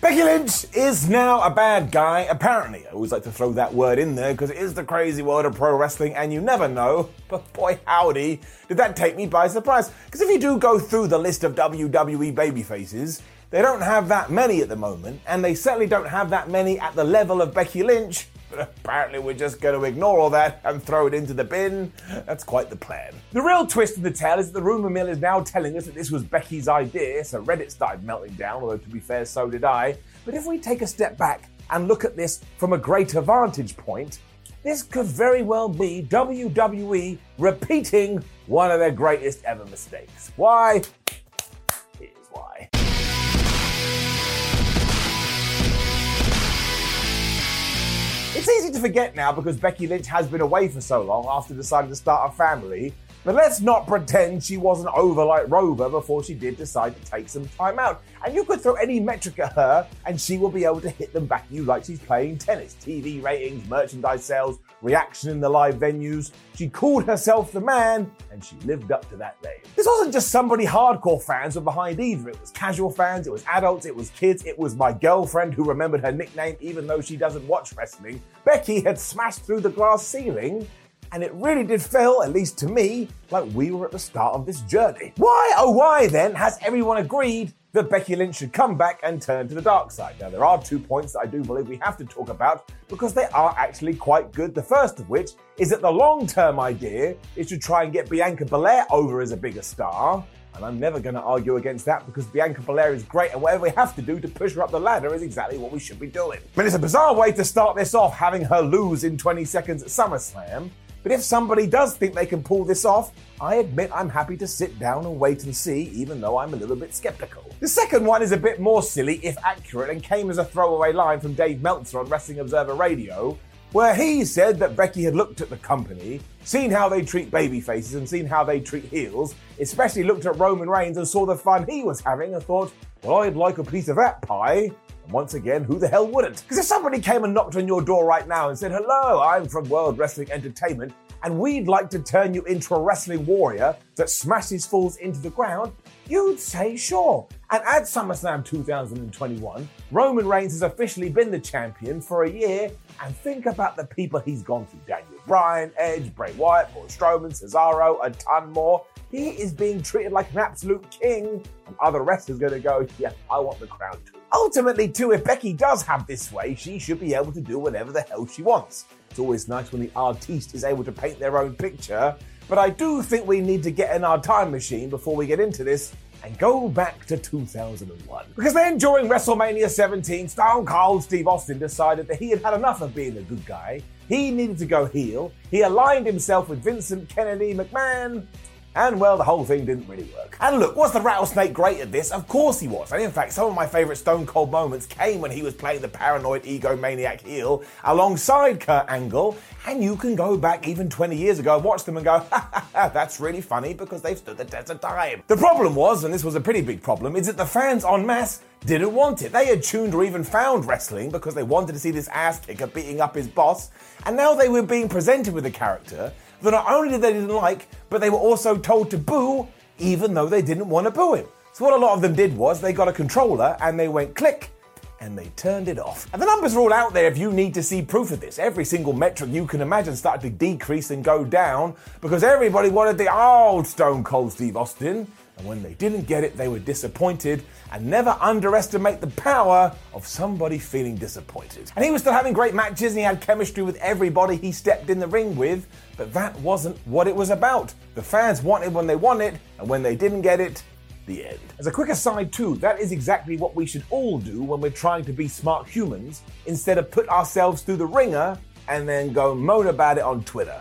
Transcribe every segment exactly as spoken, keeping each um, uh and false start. Becky Lynch is now a bad guy, apparently. I always like to throw that word in there because it is the crazy world of pro wrestling and you never know. But boy howdy, did that take me by surprise. Because if you do go through the list of W W E babyfaces, they don't have that many at the moment, and they certainly don't have that many at the level of Becky Lynch. But apparently we're just going to ignore all that and throw it into the bin. That's quite the plan. The real twist in the tale is that the rumour mill is now telling us that this was Becky's idea, so Reddit started melting down, although to be fair, so did I. But if we take a step back and look at this from a greater vantage point, this could very well be W W E repeating one of their greatest ever mistakes. Why? Here's why. It's easy to forget now because Becky Lynch has been away for so long after deciding to start a family, but let's not pretend she wasn't over like Rover before she did decide to take some time out. And you could throw any metric at her and she will be able to hit them back at you like she's playing tennis. T V ratings, merchandise sales, reaction in the live venues. She called herself the man and she lived up to that name. This wasn't just somebody hardcore fans were behind either. It was casual fans, it was adults, it was kids, it was my girlfriend who remembered her nickname even though she doesn't watch wrestling. Becky had smashed through the glass ceiling, and it really did feel, at least to me, like we were at the start of this journey. Why, oh why then, has everyone agreed that Becky Lynch should come back and turn to the dark side? Now, there are two points that I do believe we have to talk about because they are actually quite good. The first of which is that the long-term idea is to try and get Bianca Belair over as a bigger star. And I'm never going to argue against that because Bianca Belair is great and whatever we have to do to push her up the ladder is exactly what we should be doing. But it's a bizarre way to start this off, having her lose in twenty seconds at SummerSlam. But if somebody does think they can pull this off, I admit I'm happy to sit down and wait and see, even though I'm a little bit skeptical. The second one is a bit more silly, if accurate, and came as a throwaway line from Dave Meltzer on Wrestling Observer Radio, where he said that Becky had looked at the company, seen how they treat babyfaces and seen how they treat heels, especially looked at Roman Reigns and saw the fun he was having and thought, well, I'd like a piece of that pie. And once again, who the hell wouldn't? Because if somebody came and knocked on your door right now and said, hello, I'm from World Wrestling Entertainment, and we'd like to turn you into a wrestling warrior that smashes fools into the ground, you'd say sure. And at SummerSlam two thousand twenty-one, Roman Reigns has officially been the champion for a year, and think about the people he's gone through. Daniel Bryan, Edge, Bray Wyatt, Braun Strowman, Cesaro, a ton more. He is being treated like an absolute king, and other wrestlers are going to go, yeah, I want the crown too. Ultimately, too, if Becky does have this way, she should be able to do whatever the hell she wants. It's always nice when the artiste is able to paint their own picture, but I do think we need to get in our time machine before we get into this and go back to two thousand one. Because then during WrestleMania seventeen, Stone Cold Steve Austin decided that he had had enough of being a good guy. He needed to go heel. He aligned himself with Vincent Kennedy McMahon. And, well, the whole thing didn't really work. And look, was the Rattlesnake great at this? Of course he was. And in fact, some of my favourite Stone Cold moments came when he was playing the paranoid egomaniac heel alongside Kurt Angle. And you can go back even twenty years ago and watch them and go, ha ha ha, that's really funny because they've stood the test of time. The problem was, and this was a pretty big problem, is that the fans en masse didn't want it. They had tuned or even found wrestling because they wanted to see this ass kicker beating up his boss. And now they were being presented with a character that not only did they didn't like, but they were also told to boo, even though they didn't want to boo him. So what a lot of them did was they got a controller and they went click, and they turned it off. And the numbers are all out there if you need to see proof of this. Every single metric you can imagine started to decrease and go down because everybody wanted the old Stone Cold Steve Austin. And when they didn't get it, they were disappointed. And never underestimate the power of somebody feeling disappointed. And he was still having great matches and he had chemistry with everybody he stepped in the ring with. But that wasn't what it was about. The fans wanted when they want it, and when they didn't get it, the end. As a quick aside too, that is exactly what we should all do when we're trying to be smart humans, instead of put ourselves through the ringer and then go moan about it on Twitter.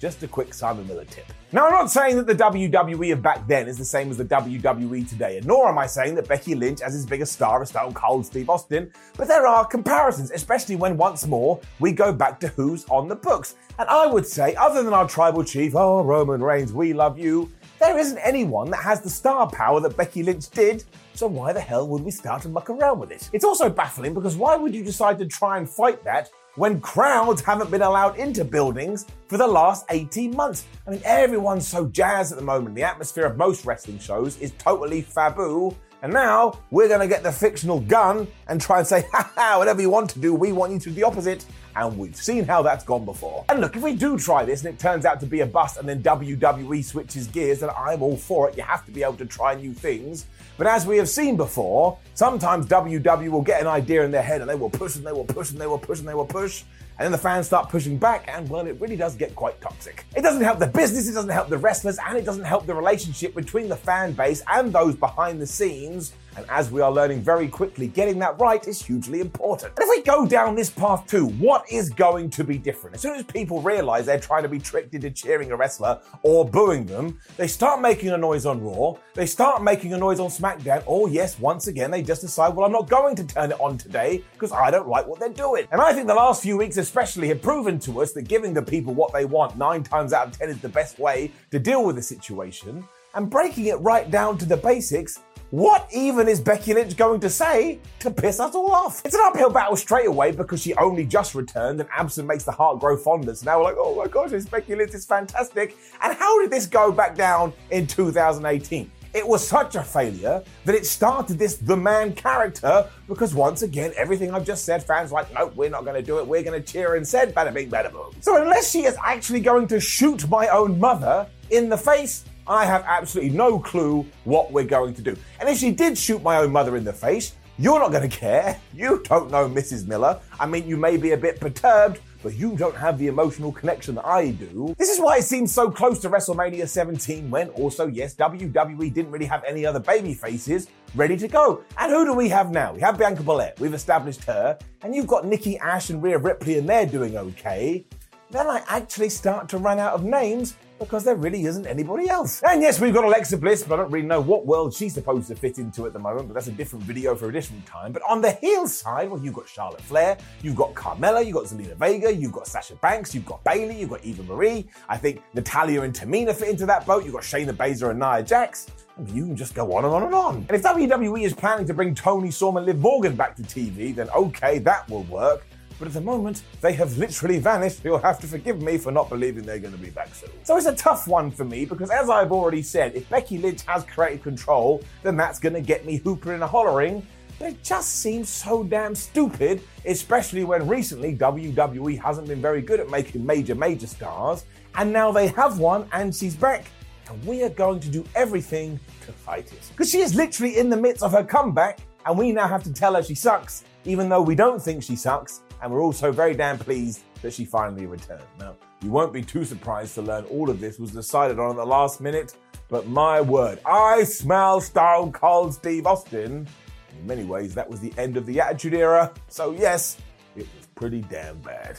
Just a quick Simon Miller tip. Now, I'm not saying that the W W E of back then is the same as the W W E today, and nor am I saying that Becky Lynch as his biggest star is Stone Cold Steve Austin, but there are comparisons, especially when once more we go back to who's on the books. And I would say, other than our tribal chief, oh, Roman Reigns, we love you, there isn't anyone that has the star power that Becky Lynch did, so why the hell would we start to muck around with it? It's also baffling because why would you decide to try and fight that when crowds haven't been allowed into buildings for the last eighteen months. I mean, everyone's so jazzed at the moment. The atmosphere of most wrestling shows is totally faboo. And now we're going to get the fictional gun and try and say, ha ha, whatever you want to do, we want you to do the opposite. And we've seen how that's gone before. And look, if we do try this and it turns out to be a bust and then W W E switches gears, then I'm all for it. You have to be able to try new things. But as we have seen before, sometimes W W E will get an idea in their head and they will push and they will push and they will push and they will push. And then the fans start pushing back and, well, it really does get quite toxic. It doesn't help the business, it doesn't help the wrestlers, and it doesn't help the relationship between the fan base and those behind the scenes. And as we are learning very quickly, getting that right is hugely important. And if we go down this path too, what is going to be different? As soon as people realize they're trying to be tricked into cheering a wrestler or booing them, they start making a noise on Raw, they start making a noise on SmackDown, or yes, once again, they just decide, well, I'm not going to turn it on today because I don't like what they're doing. And I think the last few weeks especially have proven to us that giving the people what they want nine times out of ten is the best way to deal with the situation. And breaking it right down to the basics, what even is Becky Lynch going to say to piss us all off? It's an uphill battle straight away because she only just returned and absent makes the heart grow fonder. So now we're like, oh my gosh, it's Becky Lynch, it's fantastic. And how did this go back down in two thousand eighteen? It was such a failure that it started this The Man character because once again, everything I've just said, fans are like, nope, we're not going to do it. We're going to cheer and said, bada bing, bada boom. So unless she is actually going to shoot my own mother in the face, I have absolutely no clue what we're going to do. And if she did shoot my own mother in the face, you're not going to care. You don't know Missus Miller. I mean, you may be a bit perturbed, but you don't have the emotional connection that I do. This is why it seems so close to WrestleMania seventeen when also, yes, W W E didn't really have any other baby faces ready to go. And who do we have now? We have Bianca Belair. We've established her. And you've got Nikki Ash and Rhea Ripley and they're doing okay. Then I actually start to run out of names because there really isn't anybody else. And yes, we've got Alexa Bliss, but I don't really know what world she's supposed to fit into at the moment, but that's a different video for a different time. But on the heel side, well, you've got Charlotte Flair, you've got Carmella, you've got Zelina Vega, you've got Sasha Banks, you've got Bayley, you've got Eva Marie. I think Natalia and Tamina fit into that boat. You've got Shayna Baszler and Nia Jax. I mean, you can just go on and on and on. And if W W E is planning to bring Tony Storm and Liv Morgan back to T V, then okay, that will work. But at the moment, they have literally vanished. You'll have to forgive me for not believing they're going to be back soon. So it's a tough one for me because, as I've already said, if Becky Lynch has creative control, then that's going to get me hoopering and hollering. But it just seems so damn stupid, especially when recently W W E hasn't been very good at making major, major stars. And now they have one and she's back. And we are going to do everything to fight it. Because she is literally in the midst of her comeback and we now have to tell her she sucks, even though we don't think she sucks. And we're also very damn pleased that she finally returned. Now, you won't be too surprised to learn all of this was decided on at the last minute, but my word, I smell Stone Cold Steve Austin. In many ways, that was the end of the Attitude Era. So yes, it was pretty damn bad.